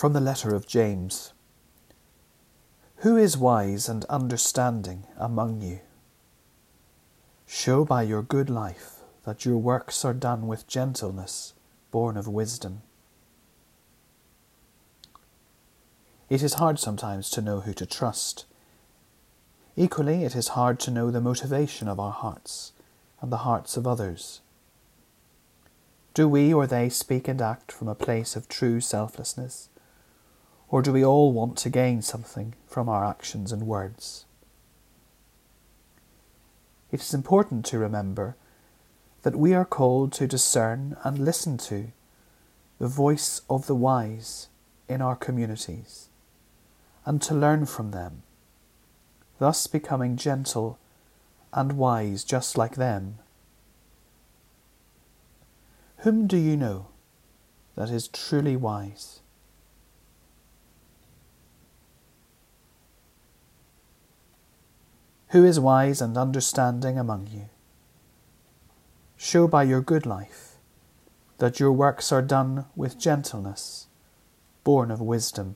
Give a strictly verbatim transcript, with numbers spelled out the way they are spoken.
From the letter of James. Who is wise and understanding among you? Show by your good life that your works are done with gentleness, born of wisdom. It is hard sometimes to know who to trust. Equally, it is hard to know the motivation of our hearts and the hearts of others. Do we or they speak and act from a place of true selflessness? Or do we all want to gain something from our actions and words? It is important to remember that we are called to discern and listen to the voice of the wise in our communities and to learn from them, thus becoming gentle and wise just like them. Whom do you know that is truly wise? Who is wise and understanding among you? Show by your good life that your works are done with gentleness, born of wisdom.